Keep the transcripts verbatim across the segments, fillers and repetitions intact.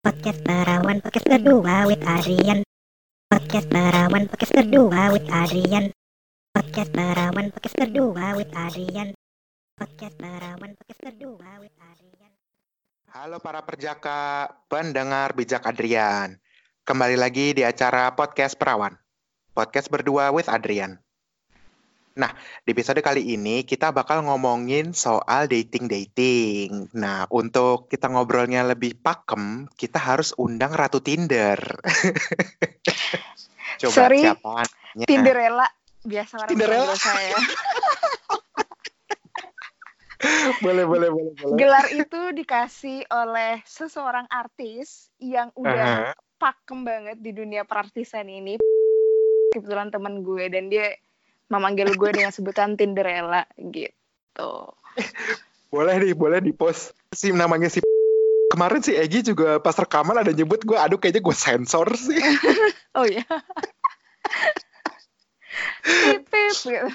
Podcast Perawan, podcast kedua with Adrian. Podcast Perawan, podcast kedua with Adrian. Podcast Perawan, podcast kedua with Adrian. Podcast Perawan, podcast kedua with Adrian. Halo para perjaka, pendengar bijak Adrian. Kembali lagi di acara Podcast Perawan. Podcast berdua with Adrian. Nah, di episode kali ini kita bakal ngomongin soal dating-dating. Nah, untuk kita ngobrolnya lebih pakem, kita harus undang Ratu Tinder. Coba sorry, siapa namanya? Tinderella. Biasa orang Tinderella saya. Boleh, boleh, boleh, boleh. Gelar itu dikasih oleh seseorang artis yang udah uh-huh. pakem banget di dunia perartisan ini. Kebetulan teman gue, dan dia memanggil gue dengan sebutan Tinderella gitu. Boleh nih, boleh di post si namanya si kemarin si Egi juga pas rekaman ada nyebut gue, aduh kayaknya gue sensor sih. Oh iya. Pip pip gitu.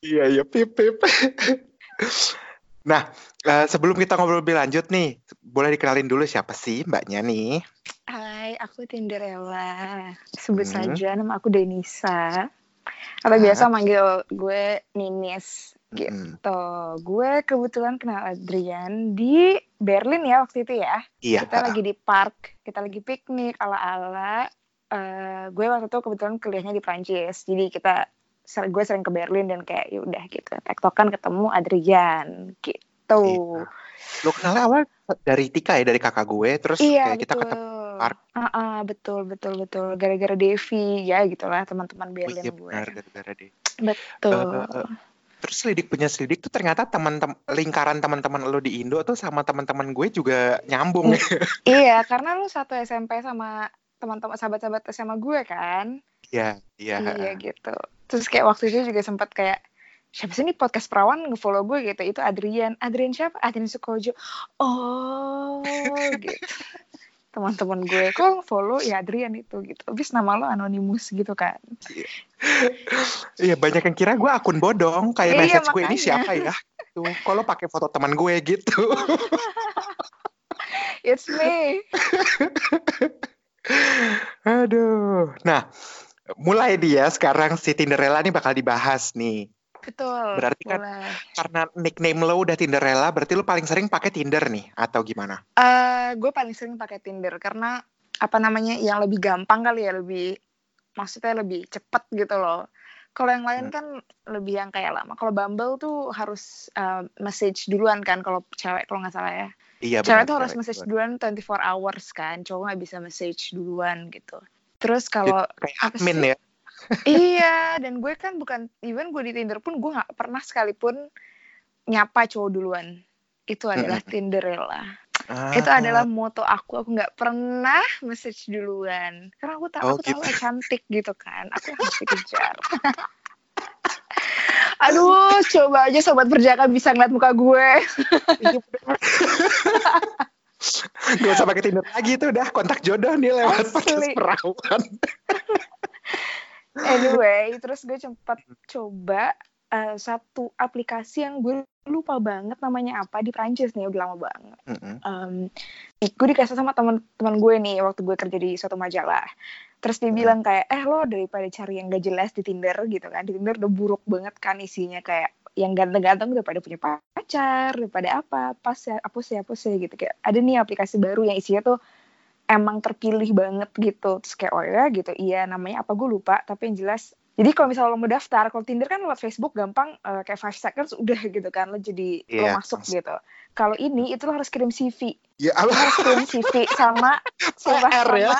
Iya iya pip pip. Nah, sebelum kita ngobrol lebih lanjut nih, boleh dikenalin dulu siapa sih mbaknya nih? Hai, aku Tinderella. Sebut hmm. saja nama aku Denisa. Atau ah. biasa manggil gue Ninis gitu. Mm. Gue kebetulan kenal Adrian di Berlin ya waktu itu ya. Iya. Kita lagi di park, kita lagi piknik ala-ala. Uh, gue waktu itu kebetulan kuliahnya di Perancis, jadi kita gue sering ke Berlin dan kayak ya udah gitu. Tektokan ketemu Adrian gitu. Iya. Lo kenalnya awal dari Tika ya, dari kakak gue, terus iya, kayak betul. Kita ketemu. Ah uh-uh, betul betul betul gara-gara Devi ya gitulah teman-teman Berlin. Oh, iya, gue. Gara-gara Devi. Betul. Uh, terus selidik punya selidik tuh ternyata teman-teman lingkaran teman-teman lo di Indo tuh sama teman-teman gue juga nyambung. Iya, karena lo satu S M P sama teman-teman sahabat-sahabat sama gue kan. Iya, iya. Iya gitu. Terus kayak waktu itu juga sempat kayak siapa sih ini podcast perawan nge-follow gue gitu. Itu Adrian. Adrian siapa? Adrian Sukojo. Oh, gitu. Teman-teman gue kok follow ya Adrian itu gitu, abis nama lo anonimus gitu kan. Iya banyak yang kira gue akun bodong kayak eh, message iya, gue ini siapa ya tuh kalau pakai foto teman gue gitu. It's me. Aduh, nah mulai dia sekarang si Tinderella ini bakal dibahas nih. Betul. Berarti kan boleh. Karena nickname lo udah Tinderella, berarti lo paling sering pakai Tinder nih atau gimana? Uh, gue paling sering pakai Tinder karena apa namanya yang lebih gampang kali ya, lebih maksudnya lebih cepet gitu loh. Kalau yang lain hmm. kan lebih yang kayak lama. Kalau Bumble tuh harus uh, message duluan kan kalau cewek kalau nggak salah ya. Iya. Cewek bener, tuh harus message duluan twenty-four hours kan, cowok nggak bisa message duluan gitu. Terus kalau admin ya. Iya, dan gue kan bukan even gue di Tinder pun gue nggak pernah sekalipun nyapa cowok duluan. Itu adalah mm-hmm. Tinderella. Ah. Itu adalah moto aku. Aku nggak pernah message duluan karena aku tahu oh, aku gitu. Tahu cantik gitu kan. Aku harus dikejar. Aduh, coba aja sobat perjaka bisa ngeliat muka gue. Gak usah pakai Tinder lagi tuh, udah kontak jodoh nih lewat podcast perawan. Anyway, terus gue sempat coba uh, satu aplikasi yang gue lupa banget namanya apa di Perancis nih, udah lama banget. Mm-hmm. Um, gue dikasih sama teman-teman gue nih waktu gue kerja di suatu majalah. Terus dia mm-hmm. bilang kayak, eh lo daripada cari yang gak jelas di Tinder gitu kan, di Tinder udah buruk banget kan isinya kayak yang ganteng-ganteng daripada punya pacar, daripada apa, pas ya, hapus ya, hapus ya gitu kayak. Ada nih aplikasi baru yang isinya tuh emang terpilih banget gitu. Terus kayak oh ya gitu. Iya namanya apa gue lupa. Tapi yang jelas, jadi kalau misalnya lo mau daftar, kalau Tinder kan lewat Facebook gampang, uh, kayak five seconds udah gitu kan. Lo jadi yeah, lo masuk mas- gitu. Kalau ini itu lo harus kirim C V. Ya yeah, harus kirim C V sama Sama ya?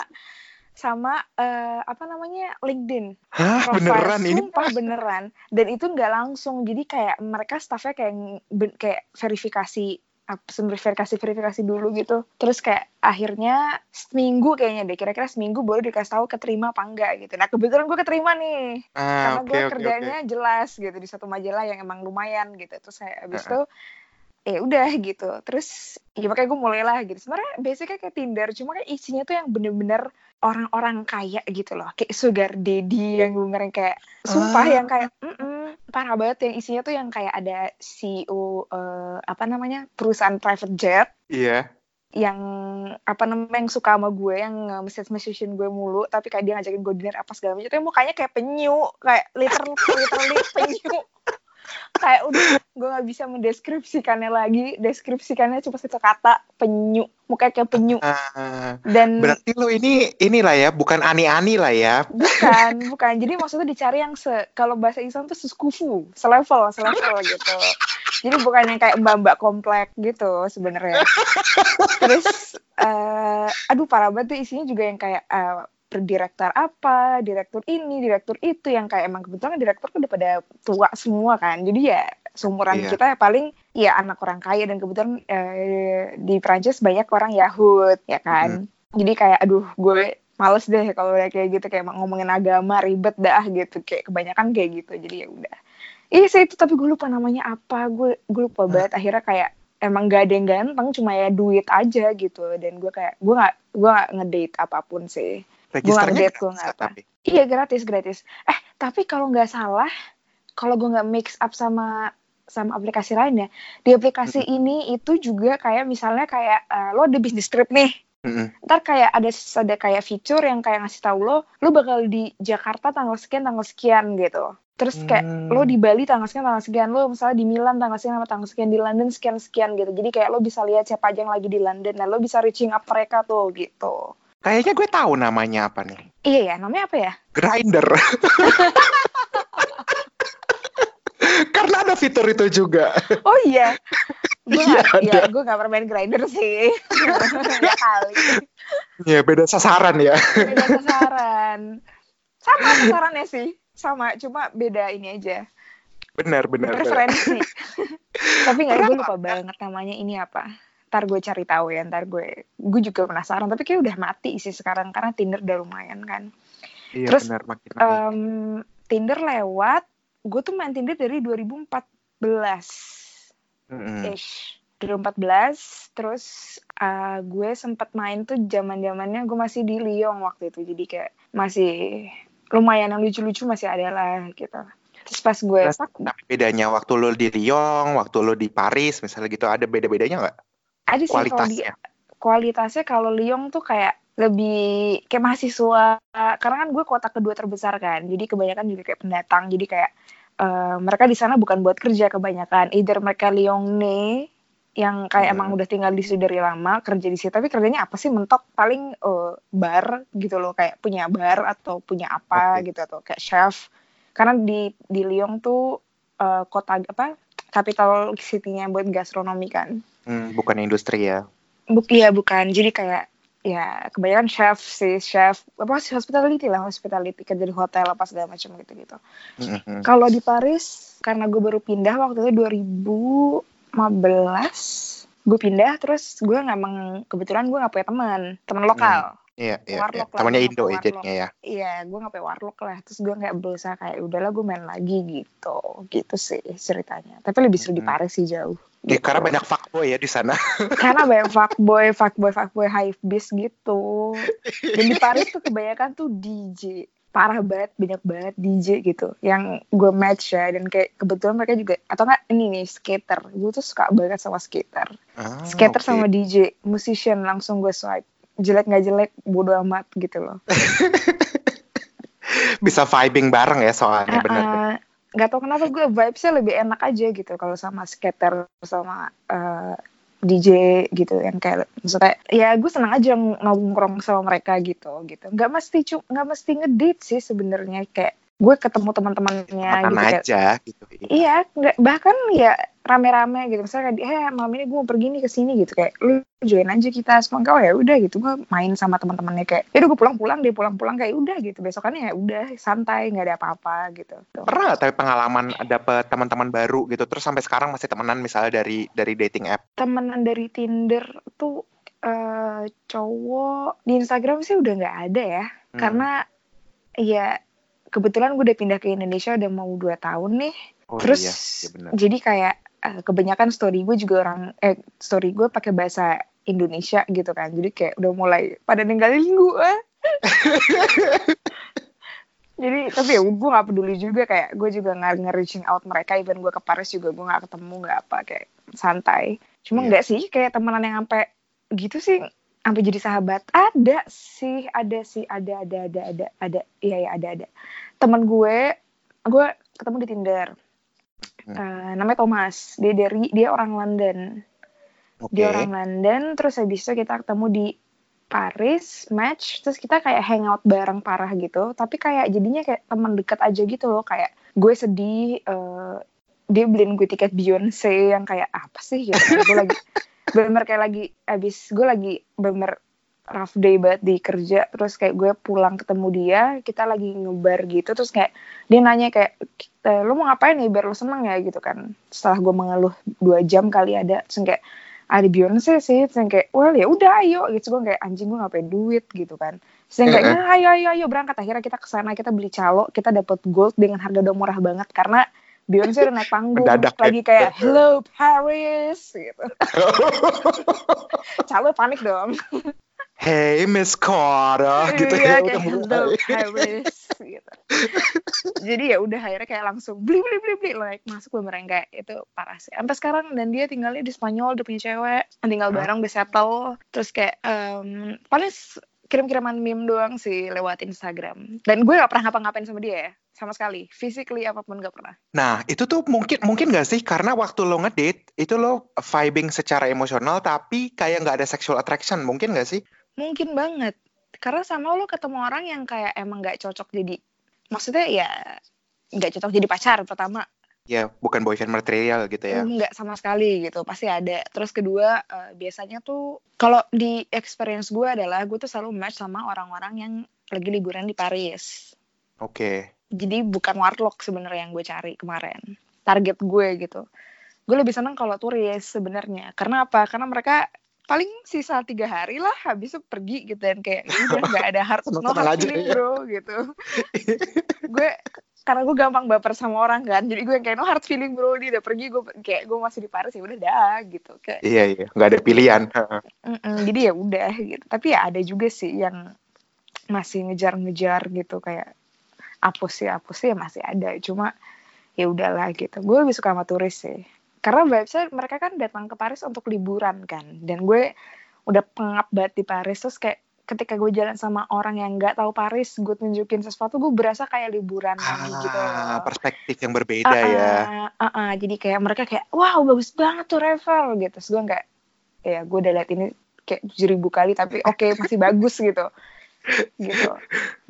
Sama uh, apa namanya LinkedIn. Hah, beneran sumpah, ini? Sumpah beneran. Dan itu gak langsung. Jadi kayak mereka staffnya kayak Kayak verifikasi verifikasi-verifikasi dulu gitu. Terus kayak akhirnya seminggu kayaknya deh, kira-kira seminggu baru dikasih tahu keterima apa enggak gitu. Nah kebetulan gue keterima nih ah, karena okay, gue okay, kerjanya okay. jelas gitu di satu majalah yang emang lumayan gitu. Terus saya abis itu uh-uh. ya udah gitu. Terus ya makanya gue mulailah gitu. Sebenarnya basicnya kayak Tinder, cuma kayak isinya tuh yang bener-bener orang-orang kaya gitu loh, kayak sugar daddy yang bener-bener kayak sumpah ah. yang kayak parah banget, yang isinya tuh yang kayak ada C E O uh, apa namanya perusahaan private jet. Iya. Yeah. Yang apa namanya yang suka sama gue, yang message-messagein gue mulu, tapi kayak dia ngajakin gue dinner apa segala macam. Itu mukanya kayak penyu, kayak literally literally penyu. Kayak udah gue nggak bisa mendeskripsikannya lagi, deskripsikannya cuma satu kata, penyu. Mukanya kayak penyu. Dan berarti lo ini inilah ya, bukan ani-ani lah ya. Bukan, bukan. Jadi maksudnya dicari yang se, kalau bahasa Islam tuh sekufu, selevel, selevel gitu. Jadi bukan yang kayak mbak-mbak komplek gitu sebenarnya. Terus, uh, aduh parah banget tuh isinya juga yang kayak uh, direktur apa, direktur ini, direktur itu. Yang kayak emang kebetulan direktur kan udah pada tua semua kan. Jadi ya seumuran yeah. kita ya paling ya anak orang kaya. Dan kebetulan uh, di Perancis banyak orang Yahud ya kan. Mm. Jadi kayak aduh gue males deh kalau kayak gitu. Kayak ngomongin agama ribet dah gitu. Kayak kebanyakan kayak gitu. Jadi ya udah. Iya sih itu, tapi gue lupa namanya apa, gue gue lupa banget. Akhirnya kayak emang gak ada yang ganteng, cuma ya duit aja gitu. Dan gue kayak gue nggak gue nggak ngedate apapun sih. Registernya gratis, gue gak apa. Tapi iya gratis gratis. Eh tapi kalau nggak salah, kalau gue nggak mix up sama sama aplikasi lainnya, di aplikasi mm-hmm. ini itu juga kayak misalnya kayak uh, lo ada bisnis trip nih. Mm-hmm. Ntar kayak ada ada kayak fitur yang kayak ngasih tahu lo, lo bakal di Jakarta tanggal sekian tanggal sekian gitu. Terus kayak hmm. lo di Bali tanggal sekian, tanggal sekian. Lo misalnya di Milan tanggal sekian sama tanggal sekian. Di London sekian-sekian gitu. Jadi kayak lo bisa lihat siapa aja yang lagi di London. Nah lo bisa reaching up mereka tuh gitu. Kayaknya gue tahu namanya apa nih. Iya ya, namanya apa ya? Grindr. Karena ada fitur itu juga. Oh iya? Gue iya, gak, ya, gue gak pernah main Grindr sih. Ya kali. Ya beda sasaran ya. Beda sasaran. Sama sasarannya sih. Sama, cuma beda ini aja. Benar, benar. Referensi. Tapi nggak, gue lupa banget namanya ini apa. Ntar gue cari tahu ya, ntar gue. Gue juga penasaran, tapi kayak udah mati sih sekarang karena Tinder udah lumayan kan. Iya, terus benar, makin um, Tinder lewat. Gue tuh main Tinder dari dua ribu empat belas. Mm-hmm. Ish. dua ribu empat belas, terus uh, gue sempet main tuh zaman-zamannya gue masih di Lyon waktu itu. Jadi kayak masih lumayan yang lucu-lucu masih ada lah gitu. Terus pas gue nah, tapi bedanya waktu lo di Lyon, waktu lo di Paris misalnya gitu, ada beda-bedanya nggak? Ada sih kualitasnya. Kalau di, kualitasnya kalau Lyon tuh kayak lebih kayak mahasiswa. Karena kan gue kota kedua terbesar kan, jadi kebanyakan juga kayak pendatang. Jadi kayak uh, mereka di sana bukan buat kerja kebanyakan. Either mereka Lyonnais yang kayak hmm. emang udah tinggal di situ dari lama, kerja di situ, tapi kerjanya apa sih mentok paling uh, bar gitu loh, kayak punya bar atau punya apa okay. gitu, atau kayak chef. Karena di di Lyon tuh uh, kota apa capital city-nya buat gastronomi kan. Hmm, bukan industri ya. Buk iya bukan. Jadi kayak ya kebanyakan chef sih, chef apa sih hospitality lah, hospitality kerja di hotel apa segala macam gitu-gitu. Hmm. Kalau di Paris karena gue baru pindah waktu itu dua ribu lima belas gue pindah, terus gue nggak meng kebetulan gue nggak punya teman teman lokal, hmm, iya, iya, warlock iya. lah, temannya Indo ya jadinya ya, iya gue nggak punya warlock lah, terus gue nggak berusaha kayak udahlah gue main lagi gitu, gitu sih ceritanya, tapi lebih seru hmm. di Paris sih jauh. Ya, gitu. Karena banyak fuckboy ya di sana. Karena banyak fuckboy, fuckboy, fuckboy, hypebeast gitu. Dan di Paris tuh kebanyakan tuh D J. Parah banget, banyak banget D J gitu yang gue match ya. Dan kayak kebetulan mereka juga, atau enggak ini nih skater, gue tuh suka banget sama skater ah, skater okay. sama D J, musician langsung gue swipe, jelek gak jelek bodo amat gitu loh. Bisa vibing bareng ya soalnya uh-uh. bener. Gak tau kenapa gue vibesnya lebih enak aja gitu kalau sama skater, sama uh, D J gitu, yang kayak maksudnya ya gue senang aja ngomong-ngomong sama mereka gitu gitu. Nggak mesti cu- nggak mesti ngedate sih sebenarnya, kayak gue ketemu teman-temannya gitu aja kayak, gitu iya nggak, bahkan ya rame-rame gitu, misalnya kayak eh malam ini gue mau pergi nih ke sini gitu, kayak lu join aja kita semua, kau ya udah gitu gue main sama teman-temannya, kayak ya udah gue pulang-pulang deh pulang-pulang kayak udah gitu, besokannya ya udah santai nggak ada apa-apa gitu. Pernah tapi pengalaman dapet teman-teman baru gitu terus sampai sekarang masih temenan misalnya dari dari dating app, temenan dari Tinder tuh uh, cowok di Instagram sih udah nggak ada ya hmm. karena ya kebetulan gue udah pindah ke Indonesia udah mau dua tahun nih. Oh, terus iya. Ya, jadi kayak uh, kebanyakan story gue juga orang eh story gue pakai bahasa Indonesia gitu kan, jadi kayak udah mulai pada ninggalin gue. Jadi tapi ya gue nggak peduli juga, kayak gue juga nggak nge-reaching out mereka, even gue ke Paris juga gue nggak ketemu, nggak apa, kayak santai. Cuma yeah. nggak sih kayak temenan yang sampai gitu sih, sampai jadi sahabat ada sih, ada sih, ada ada ada ada ada iya ya ada ada teman gue gue ketemu di Tinder, hmm. uh, namanya Thomas, dia dari dia orang London, okay. dia orang London, terus habis itu kita ketemu di Paris, match, terus kita kayak hangout bareng parah gitu, tapi kayak jadinya kayak teman dekat aja gitu loh, kayak gue sedih, uh, dia beliin gue tiket Beyonce yang kayak apa sih gitu, gue lagi bener kayak lagi abis, gue lagi bener rough day banget di kerja, terus kayak gue pulang ketemu dia, kita lagi ngebar gitu, terus kayak dia nanya kayak, lo mau ngapain nih biar lo seneng ya gitu kan, setelah gue mengeluh dua jam kali ada, terus kayak ada Beyonce sih, terus kayak well ya udah ayo gitu, gue kayak anjing gue ngapain duit gitu kan, terus kayak nah, ayo ayo ayo berangkat, akhirnya kita kesana, kita beli calo, kita dapat gold dengan harga udah murah banget karena Beyonce udah naik panggung, mendadak lagi kayak hello Paris gitu. Calo panik dong, hey Miss Cora gitu ya, kayak hello Paris gitu. Jadi ya udah akhirnya kayak langsung beli beli beli beli like masuk beneran, kayak itu parah sih sampai sekarang. Dan dia tinggalnya di Spanyol, dia punya cewek, tinggal bareng, udah settle, terus kayak um, paling kirim-kiriman meme doang sih lewat Instagram, dan gue gak pernah ngapa-ngapain sama dia ya sama sekali, physically apapun gak pernah. Nah itu tuh mungkin mungkin gak sih karena waktu lo ngedate itu lo vibing secara emosional tapi kayak gak ada sexual attraction, mungkin gak sih? Mungkin banget, karena sama lo ketemu orang yang kayak emang gak cocok, jadi maksudnya ya gak cocok jadi pacar pertama. Ya bukan boyfriend material gitu ya. Enggak sama sekali gitu, pasti ada. Terus kedua uh, biasanya tuh kalau di experience gue adalah gue tuh selalu match sama orang-orang yang lagi liburan di Paris. Oke. Okay. Jadi bukan warlock sebenarnya yang gue cari kemarin. Target gue gitu. Gue lebih seneng kalau turis sebenarnya. Karena apa? Karena mereka paling sisa tiga hari lah habis itu pergi gitu, dan kayak udah nggak ada hard no hard feeling ya, bro gitu. Gue karena gue gampang baper sama orang kan, jadi gue yang kayak no hard feeling bro, dia udah pergi, gue kayak gue masih di Paris ya udah dah gitu kayak. Iya iya nggak ada pilihan. Jadi ya udah gitu, tapi ya ada juga sih yang masih ngejar-ngejar gitu kayak apus sih apus sih ya masih ada, cuma ya udahlah gitu. Gue lebih suka sama turis sih. Karena vibesnya mereka kan datang ke Paris untuk liburan kan. Dan gue udah pengap banget di Paris. Terus kayak ketika gue jalan sama orang yang gak tahu Paris, gue tunjukin sesuatu, gue berasa kayak liburan ah, lagi gitu. Perspektif yang berbeda uh, ya. Uh, uh, uh, jadi kayak mereka kayak, wow bagus banget tuh Revel gitu. Terus gue kayak, ya gue udah liat ini kayak seribu kali tapi oke okay, masih bagus gitu. Gitu.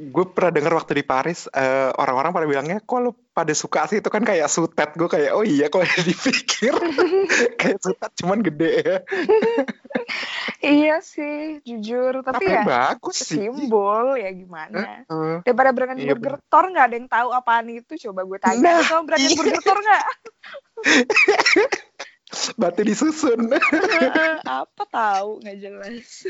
Gue pernah dengar waktu di Paris uh, orang-orang pada bilangnya kok lo pada suka sih itu kan kayak sutet, gue kayak oh iya kok dipikir kayak sutet cuman gede ya. Iya sih jujur tapi, tapi ya bagus sih, simbol ya gimana uh, uh, daripada berangkat iya, burger tor nggak ada yang tahu apaan itu, coba gue tanya nah, lo berangkat iya. burger tor nggak batu disusun apa tahu nggak jelas.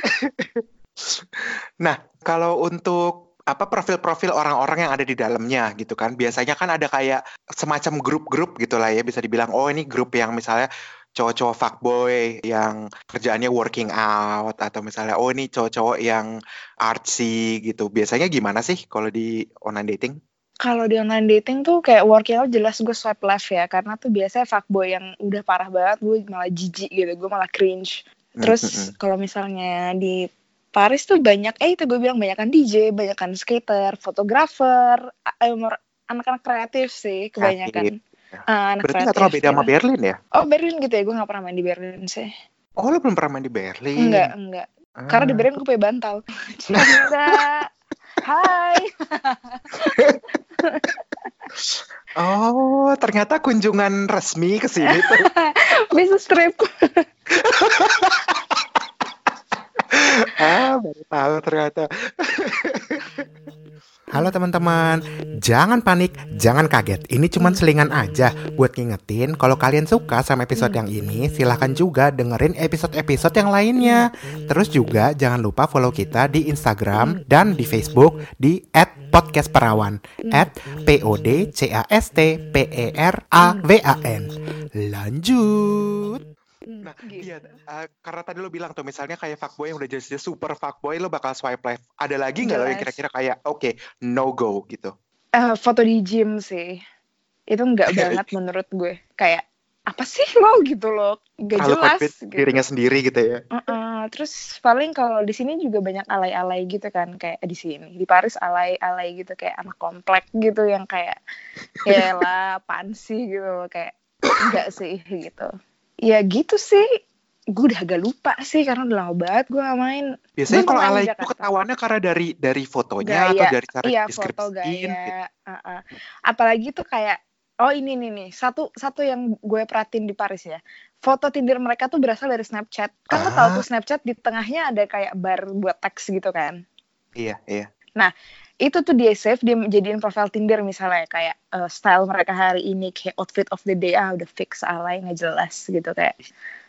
Nah, kalau untuk apa profil-profil orang-orang yang ada di dalamnya gitu kan, biasanya kan ada kayak semacam grup-grup gitulah ya, bisa dibilang oh ini grup yang misalnya cowok-cowok fuckboy yang kerjaannya working out, atau misalnya oh ini cowok-cowok yang artsy gitu. Biasanya gimana sih kalau di online dating? Kalau di online dating tuh kayak working out jelas gue swipe left ya, karena tuh biasanya fuckboy yang udah parah banget gue malah jijik gitu, gue malah cringe. Terus mm-hmm. kalau misalnya di Paris tuh banyak, eh itu gue bilang banyakan D J, banyakan skater, fotografer, anak-anak kreatif sih kebanyakan. Ya. Uh, anak berarti nggak terlalu beda ya. Sama Berlin ya? Oh Berlin gitu ya, gue nggak pernah main di Berlin sih. Oh lo belum pernah main di Berlin? Enggak, enggak. Ah. Karena di Berlin gue punya bantal. Cinta, hai. Oh ternyata kunjungan resmi ke sini tuh. Business trip. Ah, baru tahu ternyata. Halo teman-teman, jangan panik, jangan kaget. Ini cuman selingan aja buat ngingetin kalau kalian suka sama episode yang ini, silahkan juga dengerin episode-episode yang lainnya. Terus juga jangan lupa follow kita di Instagram dan di Facebook di at podcast perawan, at p o d c a s t p e r a w a n. Lanjut. Nah, gitu. Iya, uh, karena tadi lo bilang tuh misalnya kayak fuckboy yang udah jadi super fuckboy lo bakal swipe left. Ada lagi nggak lo yang kira-kira kayak oke okay, no go gitu? Uh, foto di gym sih itu nggak banget menurut gue. Kayak apa sih lo gitu lo? Gak kalo jelas. Gitu. Dirinya sendiri gitu ya. Uh-uh. Terus paling kalau di sini juga banyak alay-alay gitu kan, kayak di sini di Paris alay-alay gitu kayak anak komplek gitu yang kayak ya lah pansi gitu kayak nggak sih gitu. Ya gitu sih, gue udah agak lupa sih karena udah lama banget gue main. Biasanya kalau alay itu ketahuannya karena dari dari fotonya gaya, atau dari cara iya, deskripsiin gitu. Uh-uh. Apalagi tuh kayak, oh ini nih nih, satu satu yang gue perhatiin di Paris ya. Foto Tinder mereka tuh berasal dari Snapchat. Kan ah. Lo tau tuh Snapchat di tengahnya ada kayak bar buat teks gitu kan. Iya, iya. Nah, itu tuh dia save, dia jadiin profil Tinder misalnya kayak uh, style mereka hari ini kayak outfit of the day ah udah fix alay nggak jelas gitu kayak.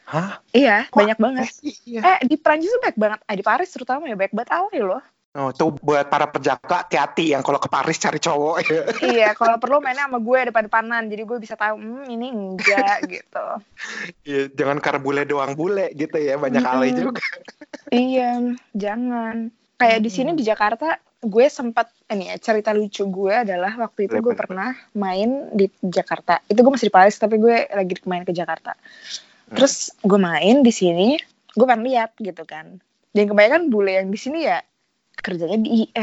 Hah? Iya, Wah, banyak banget. Eh, iya. eh di Perancis tuh banyak banget, ah, di Paris terutama ya banyak banget alay loh. Oh, tuh buat para pejaka hati-hati yang kalau ke Paris cari cowok ya. Iya, kalau perlu mainnya sama gue depan-depanan jadi gue bisa tahu hmm, ini enggak gitu. Iya, jangan karena bule doang bule gitu ya, banyak mm-hmm. alay juga. Iya, jangan. Kayak di sini di Jakarta gue sempat ini ya, cerita lucu gue adalah waktu itu gue pernah main di Jakarta. Itu gue masih di Paris tapi gue lagi main ke Jakarta. Terus gue main di sini, gue pengen lihat gitu kan. Dan kebanyakan bule yang di sini ya kerjanya di I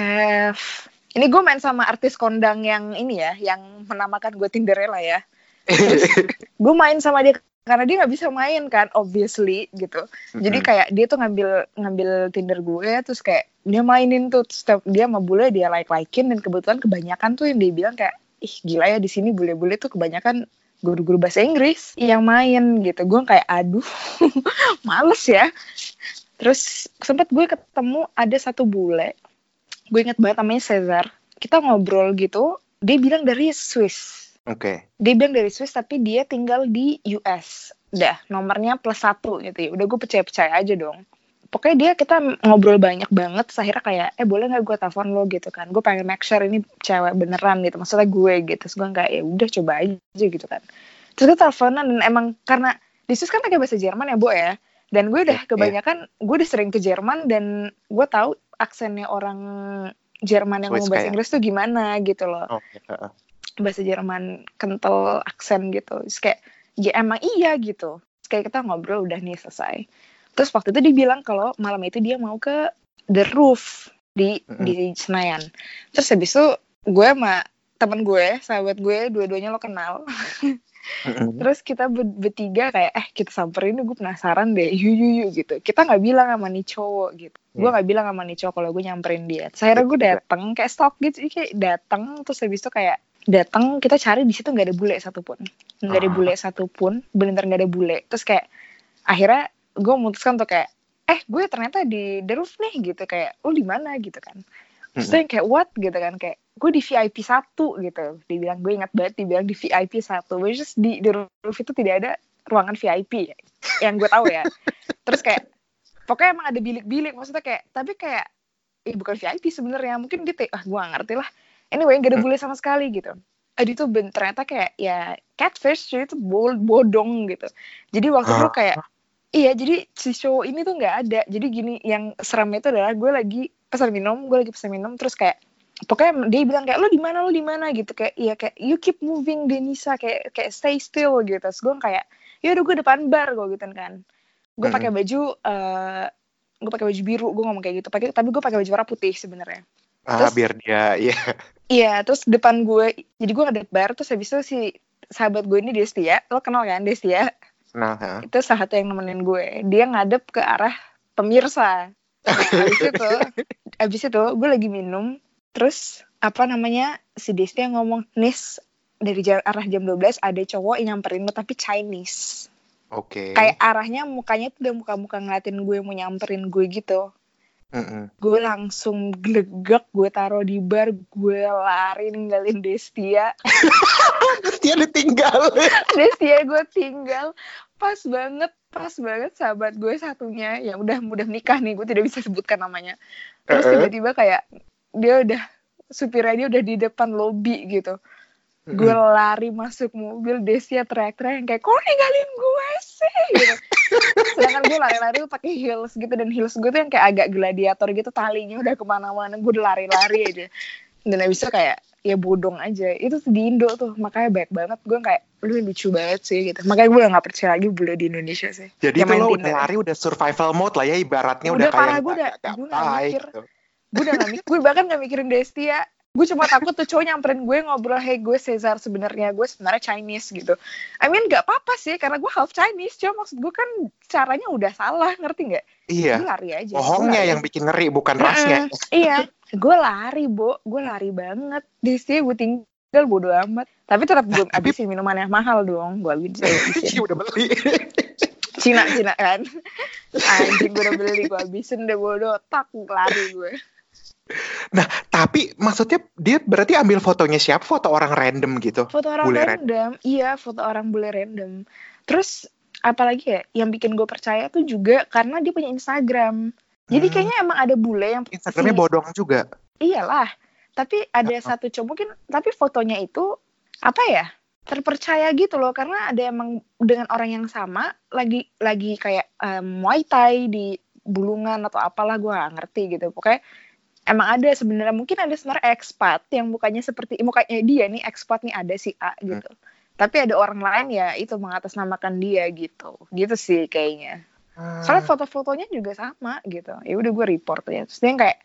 F. Ini gue main sama artis kondang yang ini ya, yang menamakan gue Tinderella ya. Terus gue main sama dia karena dia nggak bisa main kan obviously gitu. Jadi kayak dia tuh ngambil ngambil Tinder gue terus kayak dia mainin tuh terus dia sama bule dia like-likein dan kebetulan kebanyakan tuh yang dia bilang kayak ih gila ya di sini bule-bule tuh kebanyakan guru-guru bahasa Inggris yang main gitu. Gue kayak aduh males ya. Terus sempat gue ketemu ada satu bule, gue inget banget namanya Cesar. Kita ngobrol gitu, dia bilang dari Swiss. Oke. Okay. Dia bilang dari Swiss tapi dia tinggal di U S. Dah, nomornya plus satu gitu ya. Udah gue percaya-percaya aja dong. Pokoknya dia kita ngobrol banyak banget. Terus akhirnya kayak, eh boleh gak gue telepon lo gitu kan. Gue pengen make sure ini cewek beneran gitu. Maksudnya gue gitu. Terus gue kayak, ya udah coba aja gitu kan. Terus gue teleponan dan emang karena di Swiss kan pakai bahasa Jerman ya Bo ya. Dan gue udah kebanyakan, yeah. gue udah sering ke Jerman. Dan gue tahu aksennya orang Jerman yang ngomong bahasa Inggris tuh gimana gitu loh. Oke, okay. uh-uh. bahasa Jerman kental aksen gitu. Terus kayak ya emang iya gitu. Terus kayak kita ngobrol udah nih selesai. Terus waktu itu dia bilang kalau malam itu dia mau ke The Roof di mm-hmm. di Senayan. Terus habis itu gue sama teman gue, sahabat gue, dua-duanya lo kenal. mm-hmm. Terus kita bertiga kayak eh kita samperin, gue penasaran deh. Yu yu yu gitu. Kita nggak bilang sama nih cowok gitu. Yeah. Gue nggak bilang sama nih cowok kalau gue nyamperin dia. Terus akhirnya gue datang kayak stok gitu, kayak datang terus habis itu kayak datang kita cari di situ nggak ada bule satupun, nggak ada ah. bule satupun, bener-bener nggak ada bule. Terus kayak akhirnya gue memutuskan untuk kayak, eh gue ternyata di The Roof nih gitu kayak, oh di mana gitu kan. Terus mm-hmm. kayak what gitu kan kayak, gue di V I P satu gitu. Dibilang gue ingat banget, dibilang di V I P satu, which is di The Roof itu tidak ada ruangan V I P yang gue tahu ya. Terus kayak pokoknya emang ada bilik-bilik maksudnya kayak, tapi kayak, eh bukan V I P sebenarnya mungkin dia, te- ah gue nggak ngerti lah. Anyway, gak ada bule sama sekali gitu. Adi tuh ben, ternyata kayak ya catfish, jadi tuh bodong gitu. Jadi waktu itu kayak, iya jadi si cowok ini tuh gak ada. Jadi gini, yang seramnya itu adalah gue lagi pesan minum, gue lagi pesan minum. Terus kayak, pokoknya dia bilang kayak, lo di mana lo di mana gitu. Kayak, iya kayak, you keep moving Denisa, kayak kayak stay still gitu. Terus gue kayak, yaudah gue depan bar gue gitu kan. Gue pakai baju, uh, gue pakai baju biru, gue ngomong kayak gitu. Pake, tapi gue pakai baju warna putih sebenarnya. Ah, biar dia, iya. Yeah. Iya, terus depan gue, jadi gue ngedet bar, terus habis itu si sahabat gue ini Destia, lo kenal kan Destia? Kenal, nah, huh? Itu salah satu yang nemenin gue, dia ngadep ke arah pemirsa. Habis itu, habis itu gue lagi minum, terus apa namanya, si Destia ngomong, Nis, dari jam, arah jam dua belas ada cowok yang nyamperin lo, tapi Chinese. Oke. Okay. Kayak arahnya, mukanya tuh udah muka-muka ngeliatin gue, mau nyamperin gue gitu. Uh-uh. Gue langsung glegek, gue taruh di bar, gue lari ninggalin Destia. Destia ditinggal. Destia gue tinggal. Pas banget, pas banget sahabat gue satunya, ya udah mudah nikah nih, gue tidak bisa sebutkan namanya. Terus uh-uh. tiba-tiba kayak dia udah, supirnya udah di depan lobi gitu. Uh-uh. Gue lari masuk mobil, Destia teriak-teriak kayak, kok ninggalin gue sih? Gitu. Sedangkan gue lari-lari pakai heels gitu, dan heels gue tuh yang kayak agak gladiator gitu, talinya udah kemana-mana, gue udah lari-lari aja. Dan abis itu kayak ya bodong aja. Itu di Indo tuh, makanya baik banget. Gue kayak lu lucu banget sih gitu. Makanya gue gak percaya lagi bule di Indonesia sih. Jadi itu lo udah lari udah survival mode lah ya, ibaratnya udah, udah kayak gue udah gak mikir gitu. Gue udah gak mikir, gue bahkan gak mikirin Destia. Gue cuma takut tuh cowok nyamperin gue ngobrol, hey gue Cesar sebenarnya, gue sebenarnya Chinese gitu. I mean gak apa-apa sih karena gue half Chinese, cuma maksud gue kan caranya udah salah, ngerti gak? Iya. Gue lari aja. Bohongnya yang bikin ngeri bukan rasnya. Iya, gue lari bo, gue lari banget. Di sini gue tinggal bodo amat. Tapi tetap gue abisin minuman yang mahal dong, gue abisin. Udah beli. Cina Cina kan. Anjing gue udah beli, gue abisin deh bodo, tak lari gue. Nah tapi maksudnya dia berarti ambil fotonya siapa? Foto orang random gitu? Foto orang bule random, random. Iya, foto orang bule random. Terus apalagi ya yang bikin gue percaya tuh juga karena dia punya Instagram. Jadi hmm. kayaknya emang ada bule yang Instagramnya si, bodong juga. Iyalah. Tapi ada uh-huh. satu cowok mungkin, tapi fotonya itu apa ya, terpercaya gitu loh, karena ada emang dengan orang yang sama lagi lagi kayak um, Muay Thai di Bulungan atau apalah, gue gak ngerti gitu. Pokoknya emang ada sebenarnya, mungkin ada sebenarnya ekspat yang mukanya seperti mukanya dia nih, ekspat nih ada si A gitu. Hmm. Tapi ada orang lain ya itu mengatasnamakan dia gitu. Gitu sih kayaknya. Hmm. Soalnya foto-fotonya juga sama gitu. Ya udah gue report ya. Terus dia kayak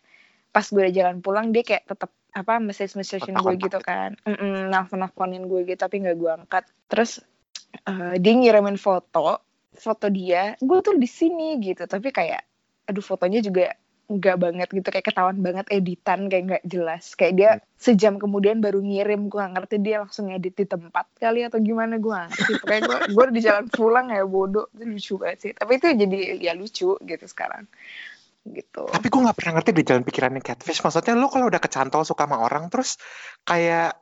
pas gue udah jalan pulang dia kayak tetap apa message-messagein gue gitu kan. Heeh, nelfon-nelfonin gue gitu tapi enggak gue angkat. Terus uh, dia ngirimin foto, foto dia. Gue tuh di sini gitu, tapi kayak aduh fotonya juga enggak banget gitu, kayak ketahuan banget editan, kayak enggak jelas, kayak dia sejam kemudian baru ngirim, gue gak ngerti dia langsung edit di tempat kali atau gimana, gue gak ngerti. Kayak gue gue di jalan pulang ya bodoh, itu lucu banget sih, tapi itu jadi ya lucu gitu sekarang gitu. Tapi gue gak pernah ngerti di jalan pikirannya catfish, maksudnya lo kalau udah kecantol suka sama orang terus kayak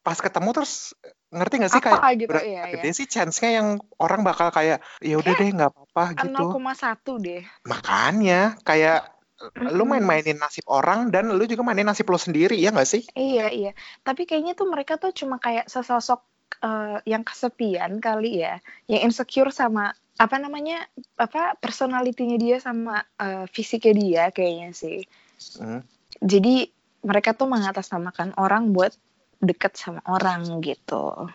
pas ketemu terus ngerti nggak sih apa, kayak gitu, udah iya, gede iya. Sih chance-nya yang orang bakal kayak ya udah deh nggak apa-apa gitu. nol koma satu deh. Makanya kayak lu main-mainin nasib orang dan lu juga mainin nasib lu sendiri, ya nggak sih? Iya iya. Tapi kayaknya tuh mereka tuh cuma kayak sesosok uh, yang kesepian kali ya, yang insecure sama apa namanya apa personalitinya dia sama uh, fisiknya dia kayaknya sih. Hmm. Jadi mereka tuh mengatasnamakan orang buat deket sama orang gitu.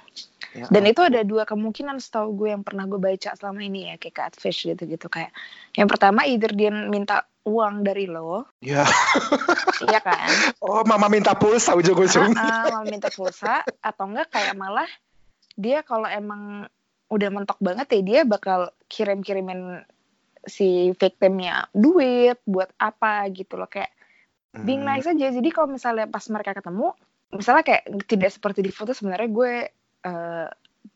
Ya, dan itu ada dua kemungkinan setahu gue yang pernah gue baca selama ini ya, kayak catfish gitu-gitu. Kayak yang pertama either dia minta uang dari lo. Iya. Iya kan? Oh, mama minta pulsa ujung-ujung. Uh-uh, mama minta pulsa atau enggak kayak malah dia kalau emang udah mentok banget ya dia bakal kirim-kirimin si victimnya duit buat apa gitu loh, kayak being nice aja. Jadi kalau misalnya pas mereka ketemu, misalnya kayak tidak seperti di foto sebenarnya gue Uh,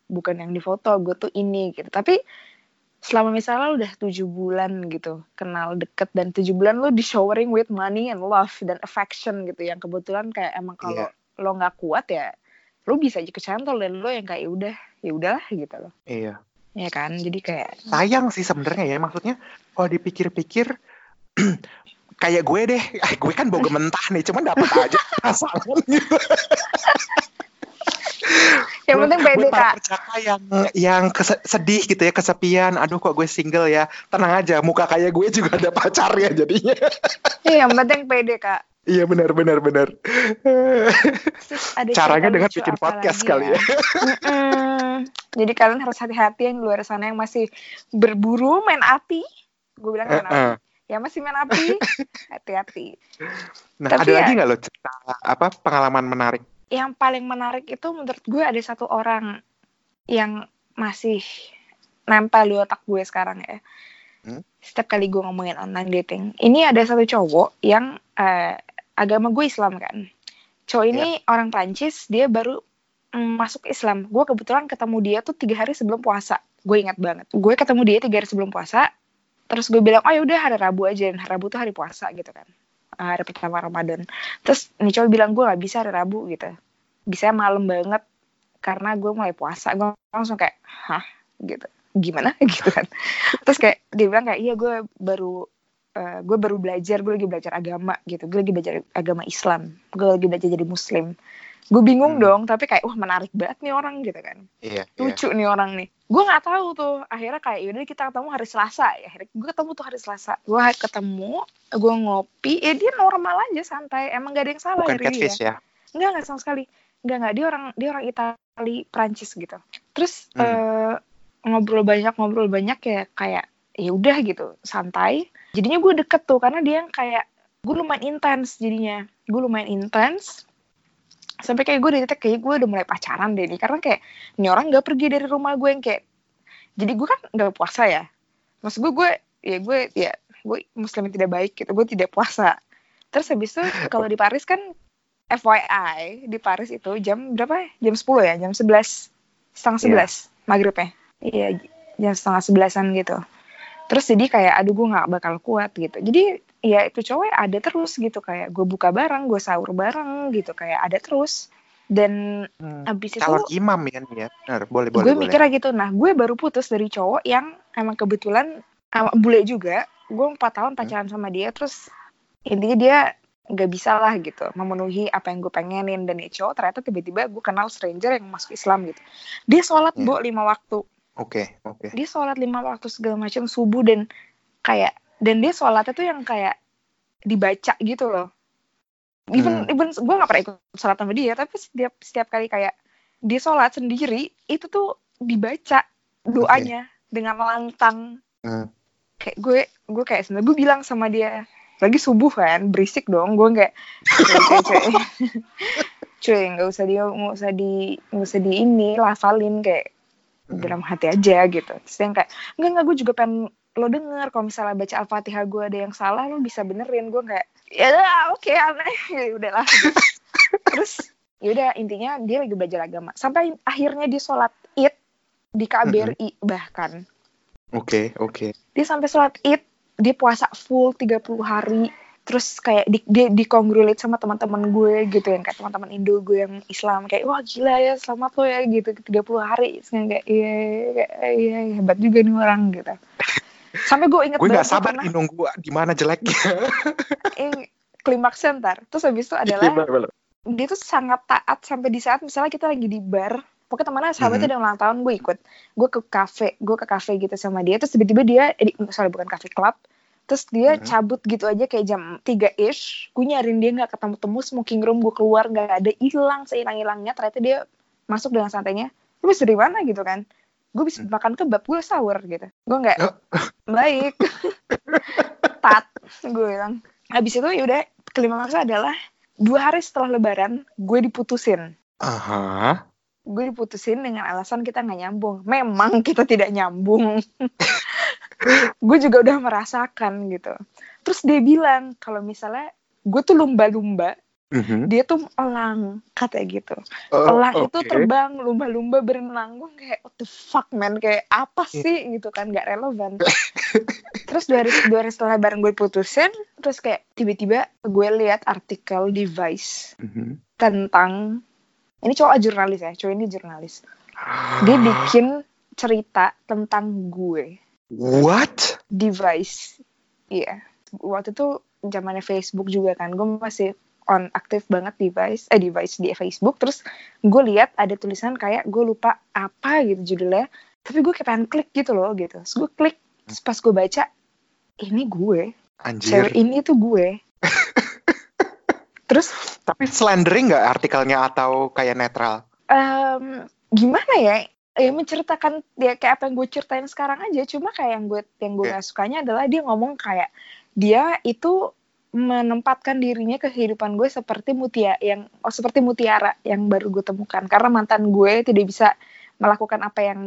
bukan yang di foto, gue tuh ini gitu. Tapi selama misalnya udah tujuh bulan gitu kenal deket, dan tujuh bulan lo di showering with money and love dan affection gitu, yang kebetulan kayak emang kalau yeah. lo gak kuat ya lo bisa aja kecantol, dan lo yang kayak udah ya udahlah gitu lo. Iya yeah. Ya kan, jadi kayak sayang sih sebenarnya ya, maksudnya kalau dipikir-pikir kayak gue deh, gue kan boga mentah nih, cuman dapet aja asalnya. Yang penting pede kak. Yang yang kese- sedih gitu ya, kesepian. Aduh kok gue single ya. Tenang aja, muka kayak gue juga ada pacar ya jadinya. Iya, yang penting pede kak. Iya benar benar benar. Caranya dengan bikin podcast kali ya. Jadi kalian harus hati-hati yang luar sana yang masih berburu main api. Gue bilang main api. Ya masih main api, hati-hati. Nah ada lagi nggak lo cerita apa pengalaman menarik? Yang paling menarik itu menurut gue ada satu orang yang masih nempel di otak gue sekarang ya. Hmm? Setiap kali gue ngomongin online dating. Ini ada satu cowok yang uh, agama gue Islam kan. Cowok ini yeah. orang Perancis, dia baru mm, masuk Islam. Gue kebetulan ketemu dia tuh tiga hari sebelum puasa. Gue ingat banget. Gue ketemu dia tiga hari sebelum puasa. Terus gue bilang, oh yaudah hari Rabu aja. Dan hari Rabu tuh hari puasa gitu kan, hari pertama Ramadan. Terus nih cowok bilang, gue gak bisa hari Rabu gitu, bisa malam banget karena gue mulai puasa. Gue langsung kayak, hah gitu, gimana gitu kan. Terus kayak dia bilang kayak, iya gue baru uh, gue baru belajar, gue lagi belajar agama gitu, gue lagi belajar agama Islam, gue lagi belajar jadi muslim. Gue bingung hmm. dong, tapi kayak wah menarik banget nih orang gitu kan, yeah, lucu yeah. nih orang nih. Gue nggak tahu tuh, akhirnya kayak yaudah kita ketemu hari Selasa ya. Akhirnya gue ketemu tuh hari Selasa, gue ketemu, gue ngopi, ya dia normal aja santai, emang gak ada yang salah. Bukan dari catfish ya? Enggak nggak sama sekali, nggak nggak dia orang dia orang Itali Perancis gitu. Terus hmm. uh, ngobrol banyak ngobrol banyak ya kayak yaudah gitu santai. Jadinya gue deket tuh karena dia yang kayak gue lumayan intens jadinya, gue lumayan intens. Sampai kayak gue udah detek, kayak gue udah mulai pacaran deh nih. Karena kayak, ini orang gak pergi dari rumah gue yang kayak... Jadi gue kan gak puasa ya. Maksud gue, gue ya gue ya gue muslim yang tidak baik gitu. Gue tidak puasa. Terus habis itu, kalau di Paris kan... F Y I, di Paris itu jam berapa ya? Jam sepuluh ya? Jam sebelas. Setengah sebelas. Yeah. Maghribnya. Iya, jam setengah sebelasan gitu. Terus jadi kayak, aduh gue gak bakal kuat gitu. Jadi... ya itu cowok ada terus gitu, kayak gue buka bareng, gue sahur bareng gitu, kayak ada terus. Dan hmm, abis itu calon imam ya, ya. Benar, boleh, boleh, gue boleh. Mikirnya gitu. Nah gue baru putus dari cowok yang emang kebetulan um, bule juga. Gue empat tahun pacaran hmm. sama dia. Terus intinya dia gak bisa lah gitu memenuhi apa yang gue pengenin. Dan ya cowok ternyata tiba-tiba gue kenal stranger yang masuk Islam gitu. Dia sholat hmm. bo lima waktu. Oke, okay, oke okay. Dia sholat lima waktu segala macam subuh, dan kayak dan dia sholatnya tuh yang kayak dibaca gitu loh. Even, hmm. even gue gak pernah ikut sholat sama dia, tapi setiap setiap kali kayak dia sholat sendiri, itu tuh dibaca doanya okay. dengan lantang. Hmm. Kayak gue, gue kayak sebenarnya gue bilang sama dia, lagi subuh kan, berisik dong, gue kayak, cuy gak usah dia, gak usah di, gak usah di ini, lafalin kayak hmm. dalam hati aja gitu. Terus yang kayak, enggak enggak gue juga pengen lo denger, kalau misalnya baca Al-Fatihah gue ada yang salah, lo bisa benerin. Gue kayak, ya oke okay, aneh, ya udahlah. Terus, yaudah intinya dia lagi belajar agama. Sampai akhirnya dia sholat id di K B R I mm-hmm. bahkan. Oke, okay, oke. Okay. Dia sampai sholat id, dia puasa full tiga puluh hari. Terus kayak di, dia dikongrulit sama teman-teman gue gitu, yang kayak teman-teman Indo gue yang Islam. Kayak, wah gila ya, selamat lo ya gitu, tiga puluh hari. Terus kayak, iya, iya, hebat juga nih orang gitu. Sampai gue inget gue gak sabar nih nunggu di mana jeleknya. Klimaksnya ntar. Terus habis itu adalah dia tuh sangat taat sampai di saat misalnya kita lagi di bar, pokoknya temannya sahabatnya mm-hmm. ada ulang tahun, gue ikut, gue ke kafe, gue ke kafe gitu sama dia. Terus tiba-tiba dia eh, sorry bukan kafe, club. Terus dia mm-hmm. cabut gitu aja kayak jam tiga ish. Gue nyariin dia gak ketemu-temu, smoking room gue keluar gak ada, hilang sehilang-hilangnya. Ternyata dia masuk dengan santainya, lu dari mana gitu kan. Gue bisa makan kebab, gue sahur gitu. Gue gak, baik. Tat, gue bilang. Habis itu yaudah, klimaksnya adalah Dua hari setelah lebaran, gue diputusin. Aha. Gue diputusin dengan alasan kita gak nyambung. Memang kita tidak nyambung. Gue juga udah merasakan gitu. Terus dia bilang, kalau misalnya gue tuh lumba-lumba, mm-hmm. dia tuh elang, katanya gitu. Oh, elang okay. itu terbang, lumba-lumba berenang. Gue kayak, what the fuck man, kayak apa sih gitu kan, gak relevan. Terus dua hari, dua hari setelah bareng gue putusin, terus kayak tiba-tiba gue lihat artikel di Vice mm-hmm. tentang, ini cowok jurnalis ya, cowok ini jurnalis. Dia bikin cerita tentang gue. What? Di Vice, iya. Yeah. Waktu itu zamannya Facebook juga kan, gue masih on aktif banget device eh device di Facebook. Terus gue lihat ada tulisan kayak, gue lupa apa gitu judulnya, tapi gue kayak pengen klik gitu loh gitu. Terus gue klik, terus pas gue baca, ini gue, anjir, cewek ini tuh gue. Terus tapi slandering nggak artikelnya atau kayak netral? Um, gimana ya? Ya menceritakan ya kayak apa yang gue ceritain sekarang aja. Cuma kayak yang gue yang gue nggak yeah. sukanya adalah dia ngomong kayak dia itu menempatkan dirinya ke kehidupan gue seperti mutia yang oh, seperti mutiara yang baru gue temukan, karena mantan gue tidak bisa melakukan apa yang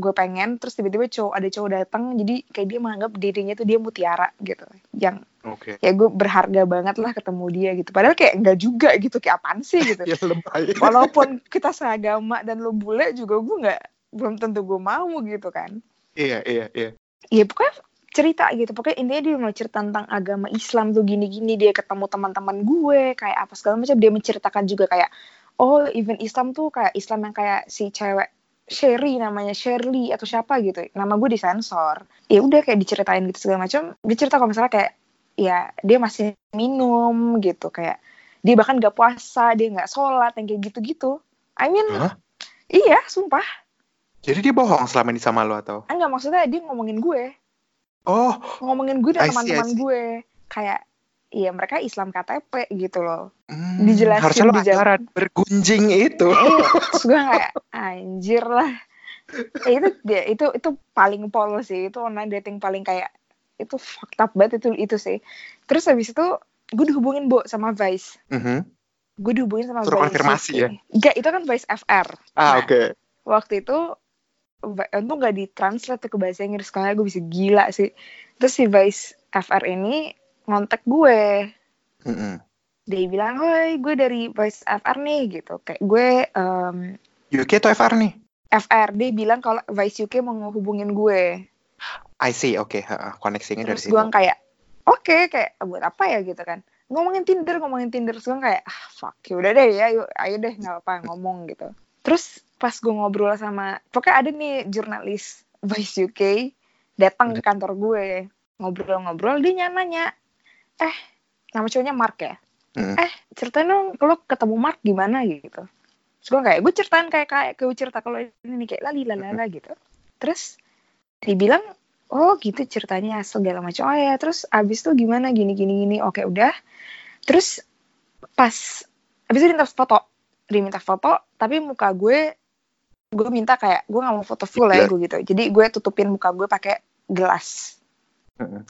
gue pengen. Terus tiba-tiba cowok ada cowok datang, jadi kayak dia menganggap dirinya tuh dia mutiara gitu, yang okay. ya gue berharga banget lah ketemu dia gitu, padahal kayak enggak juga gitu, kayak apaan sih gitu. Ya, lebay. Walaupun kita seagama dan lo bule juga, gue nggak belum tentu gue mau gitu kan. Iya iya iya. Iya pokoknya cerita gitu, pokoknya intinya dia mulai cerita tentang agama Islam tuh gini-gini, dia ketemu teman-teman gue kayak apa segala macam, dia menceritakan juga kayak oh even Islam tuh kayak Islam yang kayak si cewek Sherry namanya, Shirley atau siapa gitu, nama gue disensor, ya udah kayak diceritain gitu segala macam, dia cerita kalau misalnya kayak ya dia masih minum gitu, kayak dia bahkan gak puasa, dia gak sholat, yang kayak gitu-gitu. I mean, huh? Iya, sumpah. Jadi dia bohong selama ini sama lo atau? Enggak, maksudnya dia ngomongin gue. Oh. Ngomongin gue dan I teman-teman see, see. gue. Kayak, iya mereka Islam K T P gitu loh. Hmm, dijelasin. Harusnya lo acara bergunjing itu. Eh, terus gue kayak, anjir lah. Eh, itu, dia, itu itu paling pol sih, itu online dating paling kayak, itu fucked up banget itu, itu sih. Terus habis itu, gue dihubungin Bo sama Vice. Mm-hmm. Gue dihubungin sama Suruh Vice. Suruh konfirmasi ya? Enggak, itu kan Vice F R. Ah, nah, oke. Okay. Waktu itu, untung gak ditranslate ke bahasa Inggris, karena gue bisa gila sih. Terus si Vice F R ini ngontak gue. Mm-hmm. Dia bilang, hoi gue dari Vice F R nih, gitu. Kayak gue... Um, U K atau F R nih? F R, dia bilang kalau Vice U K mau ngehubungin gue. I see, oke. Okay. Koneksinya dari situ. Terus gue kayak... Oke, okay, kayak buat apa ya gitu kan. Ngomongin Tinder, ngomongin Tinder. Terus gue kayak, ah fuck, yaudah deh ya, yuk, ayo deh, gak apa-apa ngomong gitu. Terus pas gue ngobrol sama, pokoknya ada nih jurnalis Vice U K, datang ke kantor gue, ngobrol-ngobrol, dia nanya, eh, nama cowoknya Mark ya? Mm. Eh, ceritain dong, lo ketemu Mark gimana gitu. Terus gue kayak, gue ceritain kayak, kayak gue cerita kalau ini kayak lali-lala gitu. Terus dibilang, oh gitu ceritanya segala macam. Oh ya, terus abis itu gimana gini gini gini. Oke udah. Terus pas abis itu diminta foto, diminta foto. Tapi muka gue, gue minta kayak gue nggak mau foto full ya gue gitu. Jadi gue tutupin muka gue pakai gelas.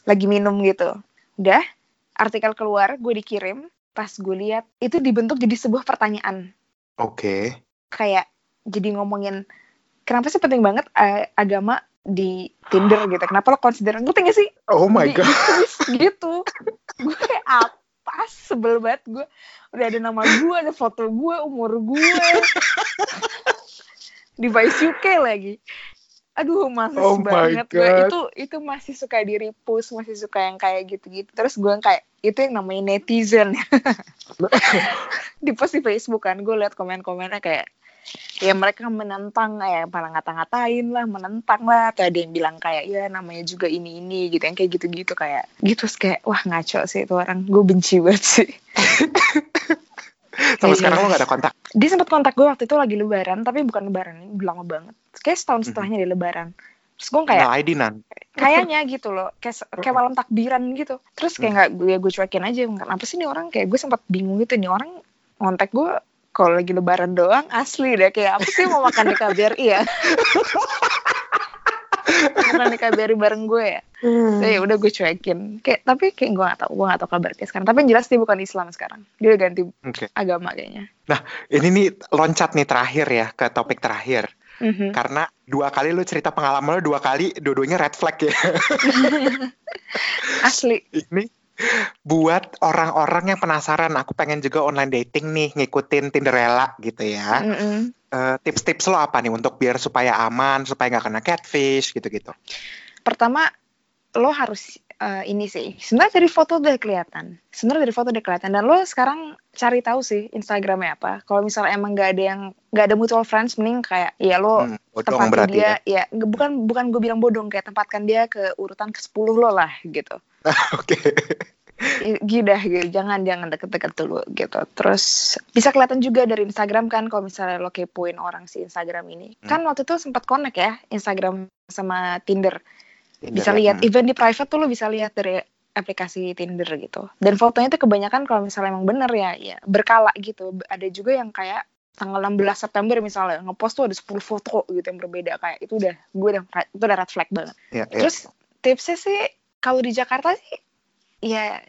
Lagi minum gitu. Udah. Artikel keluar, gue dikirim. Pas gue lihat itu dibentuk jadi sebuah pertanyaan. Oke. Okay. Kayak jadi ngomongin kenapa sih penting banget uh, agama di Tinder gitu, kenapa lo consider penting gak sih? Oh my god, di, gitu, gue kayak apa, sebel banget gue, udah ada nama gue, ada foto gue, umur gue, di Vice U K lagi, aduh masih oh banget gue, itu itu masih suka di repost, masih suka yang kayak gitu-gitu, terus gue kayak itu yang namanya netizen, di post di Facebook kan, gue liat komen-komennya kayak ya mereka menentang, ya malah ngata-ngatain lah, menentang lah, atau ada yang bilang kayak ya namanya juga ini-ini gitu, yang kayak gitu-gitu kayak gitu, kayak wah ngaco sih itu orang, gue benci banget sih. Sampai sekarang lo gak ada kontak? Dia sempat kontak gue waktu itu lagi lebaran, tapi bukan lebaran, ini lama banget, kayak setahun setelahnya di lebaran. Terus gue kayak nah, kayaknya gitu loh, kayak, kayak malam takbiran gitu. Terus kayak gak, ya gue cuekin aja, kenapa sih nih orang, kayak gue sempat bingung gitu, nih orang kontak gue kalau lagi lebaran doang, asli deh kayak apa sih mau makan di K B R I ya? Makan di K B R I bareng gue ya. Hmm. So, ya udah gue cuekin. Kayak tapi kayak gue gak tau, gue gak tau kabar dia sekarang. Tapi yang jelas dia bukan Islam sekarang. Dia udah ganti okay. agama kayaknya. Nah, ini nih loncat nih terakhir ya ke topik terakhir. Mm-hmm. Karena dua kali lu cerita pengalaman lu, dua kali dua-duanya red flag ya. Asli. Ini buat orang-orang yang penasaran, aku pengen juga online dating nih, ngikutin Tinderella gitu ya. Uh, tips-tips lo apa nih untuk biar supaya aman, supaya nggak kena catfish gitu-gitu? Pertama, lo harus uh, ini sih. Sebenarnya dari foto udah kelihatan. Sebenarnya dari foto udah kelihatan. Dan lo sekarang cari tahu sih Instagramnya apa. Kalau misalnya emang nggak ada yang nggak ada mutual friends, mending kayak ya lo hmm, tempatkan dia. Ya. ya bukan bukan gue bilang bodong, kayak tempatkan dia ke urutan ke sepuluh lo lah gitu. Oke. Gidah gitu, jangan jangan deket-deket dulu gitu. Terus bisa kelihatan juga dari Instagram kan, kalau misalnya lo kepoin orang si Instagram ini. Hmm. Kan waktu itu sempat connect ya Instagram sama Tinder. Tinder bisa lihat, hmm. even di private tuh lo bisa lihat dari aplikasi Tinder gitu. Dan fotonya tuh kebanyakan kalau misalnya emang bener ya, ya berkala gitu. Ada juga yang kayak tanggal enam belas September misalnya ngepost tuh ada sepuluh foto gitu yang berbeda, kayak itu udah gue udah itu udah red flag banget. Yeah, yeah. Terus tipsnya sih kalau di Jakarta sih ya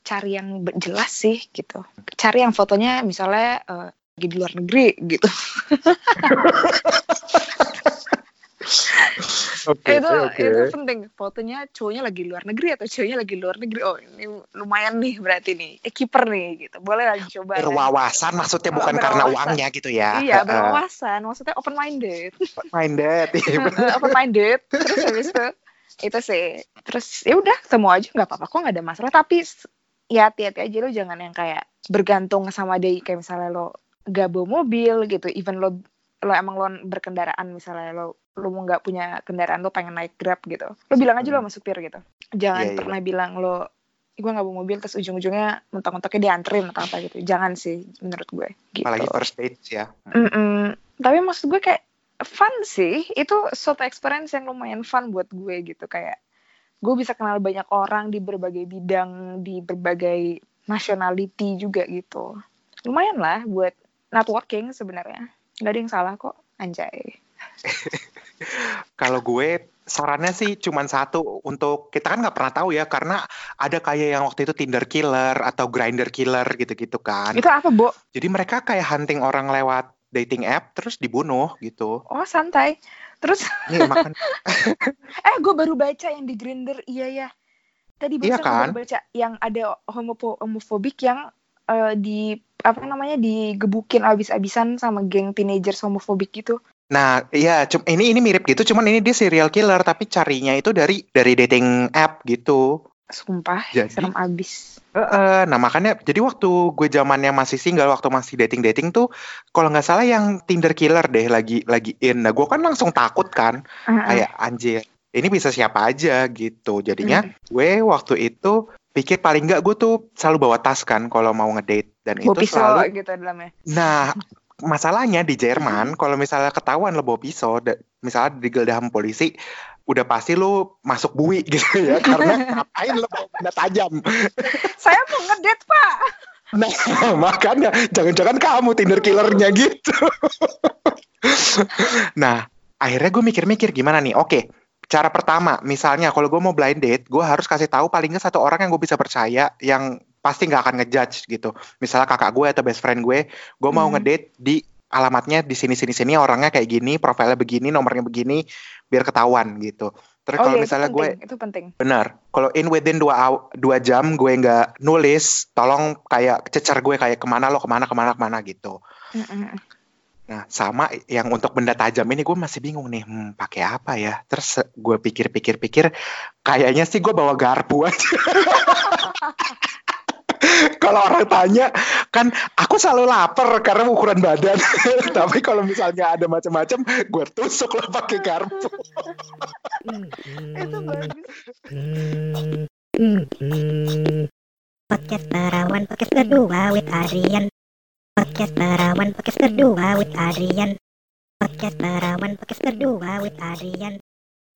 cari yang jelas sih gitu. Cari yang fotonya misalnya uh, lagi di luar negeri gitu. okay, itu okay. Itu penting. Fotonya cowoknya lagi di luar negeri atau cowoknya lagi di luar negeri. Oh ini lumayan nih berarti nih. Eh kiper nih gitu. Boleh lagi coba. Berwawasan kan? Maksudnya oh, bukan karena uangnya gitu ya. Iya berwawasan. Maksudnya open minded. Open minded. Open minded. Terus habis itu Itu sih. Terus ya udah ketemu aja nggak apa-apa kok, nggak ada masalah. Tapi ya hati-hati aja, lo jangan yang kayak bergantung sama dia. Kayak misalnya lo gak bawa mobil gitu, even lo lo emang lo berkendaraan, misalnya lo lo mau nggak punya kendaraan, lo pengen naik Grab gitu, lo bilang aja lo sama supir gitu. Jangan yeah, pernah yeah. bilang lo gue nggak bawa mobil terus ujung-ujungnya mentok-mentoknya dianterin atau apa gitu. Jangan sih menurut gue gitu. Apalagi first date ya. Mm-mm. Tapi maksud gue kayak fun sih, itu suatu experience yang lumayan fun buat gue gitu. Kayak gue bisa kenal banyak orang di berbagai bidang, di berbagai nationality juga gitu. Lumayan lah buat networking sebenarnya. Gak ada yang salah kok, anjay. Kalau gue sarannya sih cuman satu, untuk kita kan nggak pernah tahu ya, karena ada kayak yang waktu itu Tinder killer atau Grindr killer gitu-gitu kan. Itu apa, Bo? Jadi mereka kayak hunting orang lewat dating app terus dibunuh gitu. Oh santai. Terus nih, makan. Eh gue baru baca yang di Grindr, iya ya. Tadi baca iya kan? Baru baca yang ada homopo- homofobik yang uh, di apa namanya digebukin abis-abisan sama geng teenager homofobik gitu. Nah, iya, ini ini mirip gitu, cuman ini dia serial killer tapi carinya itu dari dari dating app gitu. Sumpah, jadi, serem abis. Uh, uh, nah makanya, jadi waktu gue zamannya masih single, waktu masih dating-dating tuh, kalau nggak salah yang Tinder killer deh lagi lagi in. Nah, gue kan langsung takut kan, uh-uh. kayak anjir, ini bisa siapa aja gitu. Jadinya, uh-huh. gue waktu itu pikir paling nggak gue tuh selalu bawa tas kan kalau mau ngedate dan Bo itu pisau, selalu. Gitu dalamnya. Nah. Masalahnya di Jerman, kalau misalnya ketahuan lo bawa pisau, da- misalnya digeledah sama polisi, udah pasti lo masuk bui gitu ya, karena ngapain lo bawa benda tajam? Saya mau ngedet, Pak. Nah, makanya jangan-jangan kamu Tinder killernya gitu. Nah, akhirnya gue mikir-mikir gimana nih. Oke, cara pertama, misalnya kalau gue mau blind date, gue harus kasih tahu paling nggak satu orang yang gue bisa percaya, yang pasti gak akan ngejudge gitu. Misalnya kakak gue atau best friend gue, gue mau hmm. ngedate di alamatnya di sini-sini-sini, orangnya kayak gini, profilnya begini, nomornya begini, biar ketahuan gitu. Terus oh, kalau iya, misalnya itu penting, gue, itu penting. Benar. Kalau in within dua jam gue gak nulis, tolong kayak cecer gue kayak kemana lo, kemana, kemana, kemana gitu. Mm-mm. Nah sama yang untuk benda tajam ini gue masih bingung nih, hmm, pakai apa ya? Terus gue pikir-pikir-pikir, kayaknya sih gue bawa garpu aja. Kalau orang tanya kan aku selalu lapar karena ukuran badan. Tapi kalau misalnya ada macam-macam, gue tusuk lah pakai garpu. Itu bagus. Podcast Perawan, podcast kedua with Adrian. Podcast Perawan, podcast kedua with Adrian. Podcast Perawan, podcast kedua with Adrian.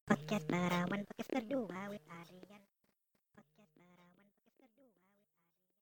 Podcast Perawan, podcast kedua with Adrian.